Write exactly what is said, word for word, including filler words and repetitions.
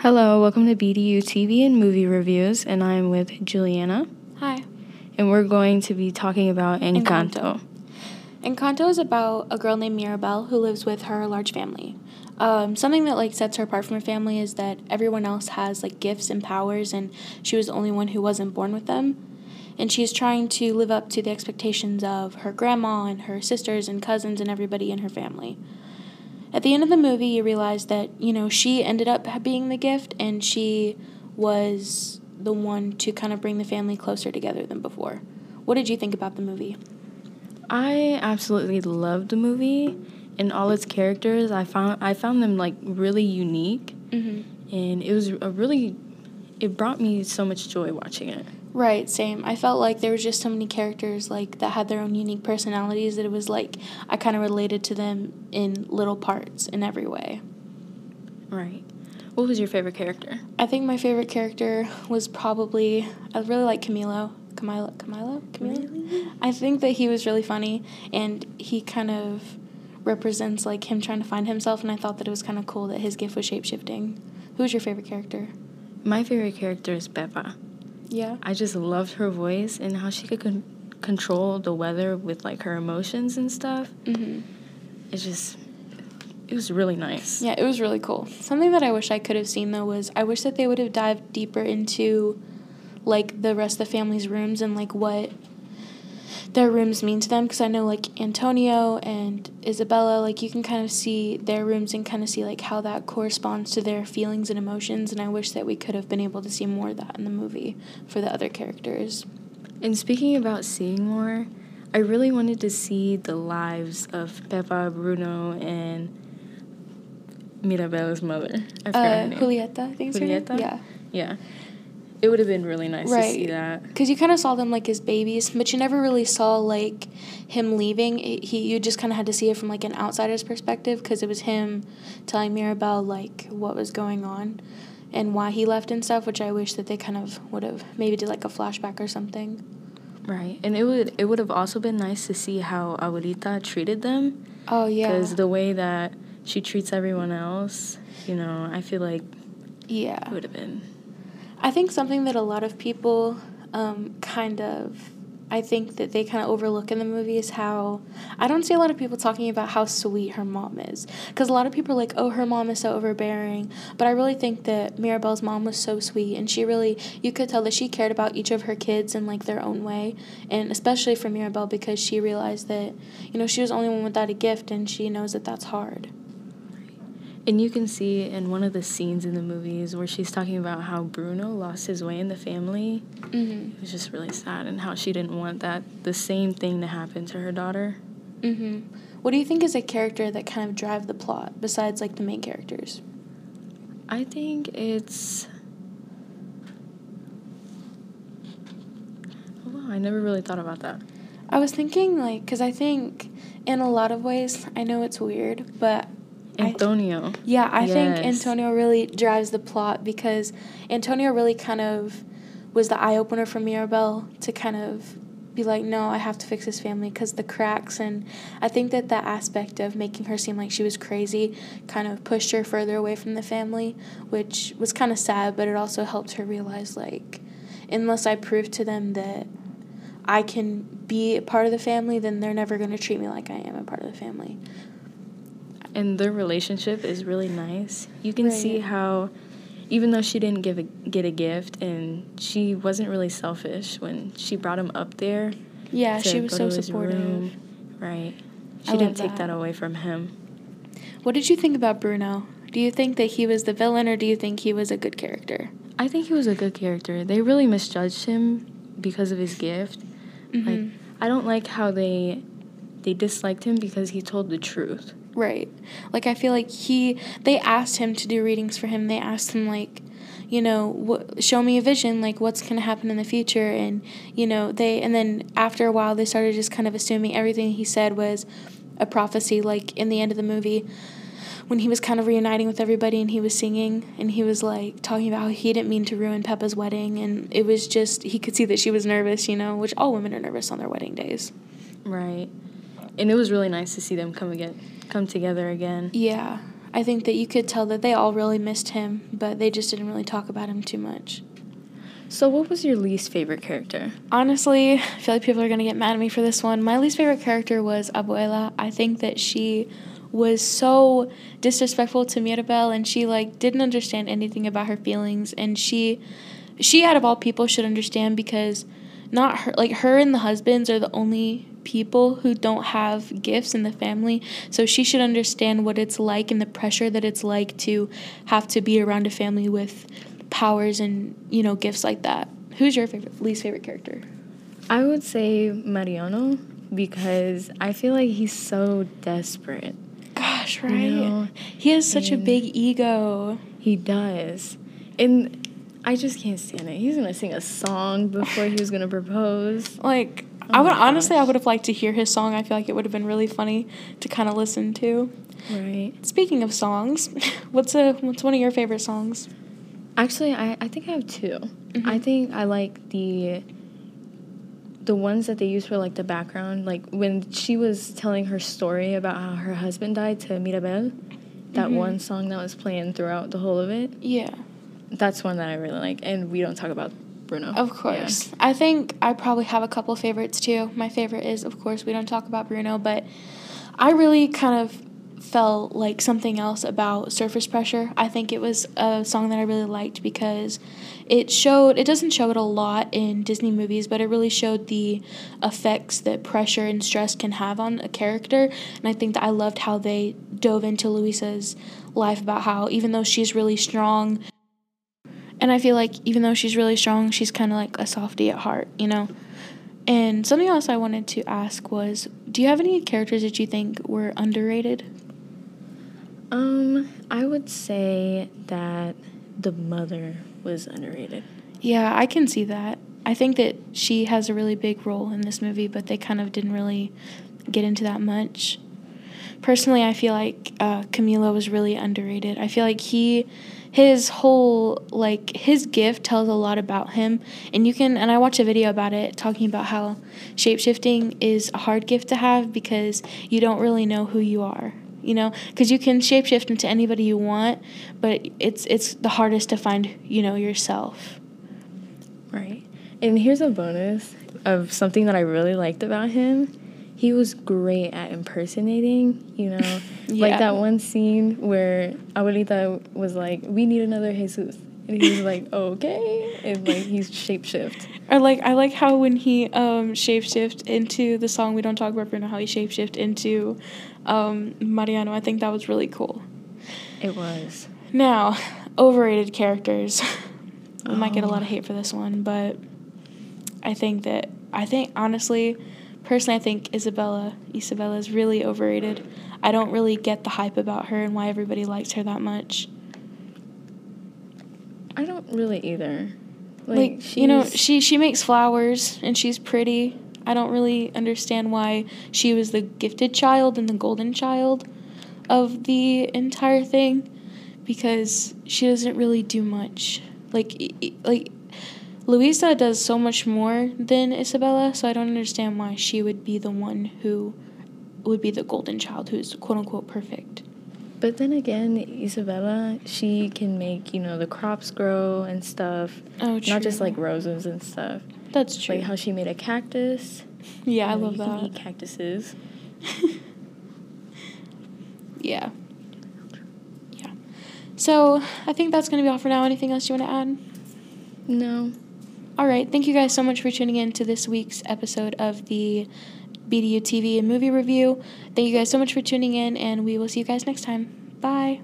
Hello, welcome to B D U T V and Movie Reviews, and I'm with Juliana. Hi. And we're going to be talking about Encanto. Encanto, Encanto is about a girl named Mirabel who lives with her large family. Um, something that, like, sets her apart from her family is that everyone else has, like, gifts and powers, and she was the only one who wasn't born with them. And she's trying to live up to the expectations of her grandma and her sisters and cousins and everybody in her family. At the end of the movie, you realize that, you know, she ended up being the gift, and she was the one to kind of bring the family closer together than before. What did you think about the movie? I absolutely loved the movie and all its characters. I found I found them, like, really unique, mm-hmm. and it was a really, it brought me so much joy watching it. Right, same. I felt like there was just so many characters, like, that had their own unique personalities that it was like I kind of related to them in little parts in every way. Right. What was your favorite character? I think my favorite character was probably, I really like Camilo. Camilo? Camilo? Camilo? Really? I think that he was really funny, and he kind of represents, like, him trying to find himself, and I thought that it was kind of cool that his gift was shape-shifting. Who was your favorite character? My favorite character is Pepa. Yeah. I just loved her voice and how she could con- control the weather with, like, her emotions and stuff. Mm-hmm. It's just, it was really nice. Yeah, it was really cool. Something that I wish I could have seen, though, was I wish that they would have dived deeper into, like, the rest of the family's rooms and, like, what their rooms mean to them. Because I know, like, Antonio and Isabela, like, you can kind of see their rooms and kind of see, like, how that corresponds to their feelings and emotions, and I wish that we could have been able to see more of that in the movie for the other characters. And speaking about seeing more, I really wanted to see the lives of Pepa, Bruno, and Mirabel's mother. I forgot uh, her name. Julieta, I think it's Julieta? Her name? Yeah. Yeah. It would have been really nice right. to see that. Because you kind of saw them, like, as babies, but you never really saw, like, him leaving. It, he You just kind of had to see it from, like, an outsider's perspective, because it was him telling Mirabel, like, what was going on and why he left and stuff, which I wish that they kind of would have maybe did, like, a flashback or something. Right. And it would it would have also been nice to see how Abuelita treated them. Oh, yeah. Because the way that she treats everyone else, you know, I feel like yeah. it would have been... I think something that a lot of people um, kind of, I think that they kind of overlook in the movie is how, I don't see a lot of people talking about how sweet her mom is. Because a lot of people are like, oh, her mom is so overbearing. But I really think that Mirabel's mom was so sweet. And she really, you could tell that she cared about each of her kids in, like, their own way. And especially for Mirabel, because she realized that, you know, she was the only one without a gift. And she knows that that's hard. And you can see in one of the scenes in the movies where she's talking about how Bruno lost his way in the family. Mm-hmm. It was just really sad, and how she didn't want that, the same thing to happen to her daughter. Mm-hmm. What do you think is a character that kind of drives the plot besides, like, the main characters? I think it's... Oh, wow, I never really thought about that. I was thinking, like, because I think in a lot of ways, I know it's weird, but... Antonio. I th- yeah, I yes. think Antonio really drives the plot, because Antonio really kind of was the eye-opener for Mirabel to kind of be like, no, I have to fix this family because the cracks. And I think that that aspect of making her seem like she was crazy kind of pushed her further away from the family, which was kind of sad, but it also helped her realize, like, unless I prove to them that I can be a part of the family, then they're never going to treat me like I am a part of the family. And their relationship is really nice. You can right. see how, even though she didn't give a, get a gift, and she wasn't really selfish when she brought him up there. Yeah, she was so supportive. Room. Right. She I didn't take that. that away from him. What did you think about Bruno? Do you think that he was the villain, or do you think he was a good character? I think he was a good character. They really misjudged him because of his gift. Mm-hmm. Like, I don't like how they they disliked him because he told the truth. Right. Like, I feel like he, they asked him to do readings for him. They asked him, like, you know, wh- show me a vision, like, what's going to happen in the future. And, you know, they, and then after a while, they started just kind of assuming everything he said was a prophecy. Like, in the end of the movie, when he was kind of reuniting with everybody and he was singing, and he was, like, talking about how he didn't mean to ruin Pepa's wedding. And it was just, he could see that she was nervous, you know, which all women are nervous on their wedding days. Right. And it was really nice to see them come again, come together again. Yeah. I think that you could tell that they all really missed him, but they just didn't really talk about him too much. So what was your least favorite character? Honestly, I feel like people are going to get mad at me for this one. My least favorite character was Abuela. I think that she was so disrespectful to Mirabel, and she, like, didn't understand anything about her feelings. And she, she out of all people, should understand, because not her, like, her and the husbands are the only people who don't have gifts in the family, so she should understand what it's like and the pressure that it's like to have to be around a family with powers and, you know, gifts like that. Who's your favorite, least favorite character? I would say Mariano, because I feel like he's so desperate. Gosh, right? You know? He has such and a big ego. He does. And I just can't stand it. He's going to sing a song before he was going to propose. Like, oh I would honestly, I would have liked to hear his song. I feel like it would have been really funny to kind of listen to. Right. Speaking of songs, what's a what's one of your favorite songs? Actually, I, I think I have two. Mm-hmm. I think I like the the ones that they use for, like, the background. Like, when she was telling her story about how her husband died to Mirabel, that mm-hmm. one song that was playing throughout the whole of it. Yeah. That's one that I really like, and We Don't Talk About Bruno. Of course. Yeah. I think I probably have a couple favorites, too. My favorite is, of course, We Don't Talk About Bruno, but I really kind of felt like something else about Surface Pressure. I think it was a song that I really liked because it showed, it doesn't show it a lot in Disney movies, but it really showed the effects that pressure and stress can have on a character. And I think that I loved how they dove into Luisa's life about how, even though she's really strong, and I feel like even though she's really strong, she's kind of like a softie at heart, you know? And something else I wanted to ask was, do you have any characters that you think were underrated? Um, I would say that the mother was underrated. Yeah, I can see that. I think that she has a really big role in this movie, but they kind of didn't really get into that much. Personally, I feel like uh, Camilo was really underrated. I feel like he... His whole, like, his gift tells a lot about him, and you can, and I watched a video about it talking about how shape-shifting is a hard gift to have because you don't really know who you are, you know, because you can shape-shift into anybody you want, but it's, it's the hardest to find, you know, yourself. Right. And here's a bonus of something that I really liked about him. He was great at impersonating, you know, yeah. Like that one scene where Abuelita was like, "We need another Jesus," and he was like, "Okay," and like he's shapeshift. Or like I like how when he um, shapeshift into the song "We Don't Talk About Bruno," how he shapeshift into um, Mariano. I think that was really cool. It was. Now, overrated characters. We oh. might get a lot of hate for this one, but I think that I think honestly. Personally, I think Isabela, Isabela is really overrated. I don't really get the hype about her and why everybody likes her that much. I don't really either. Like, like you know, she, she makes flowers and she's pretty. I don't really understand why she was the gifted child and the golden child of the entire thing because she doesn't really do much. Like, like... Luisa does so much more than Isabela, so I don't understand why she would be the one who would be the golden child who's quote-unquote perfect. But then again, Isabela, she can make, you know, the crops grow and stuff. Oh, true. Not just, like, roses and stuff. That's true. Like how she made a cactus. Yeah, you know, I love that. You can eat cactuses. Yeah. Yeah. So I think that's going to be all for now. Anything else you want to add? No. All right, thank you guys so much for tuning in to this week's episode of the B D U T V and Movie Review. Thank you guys so much for tuning in, and we will see you guys next time. Bye.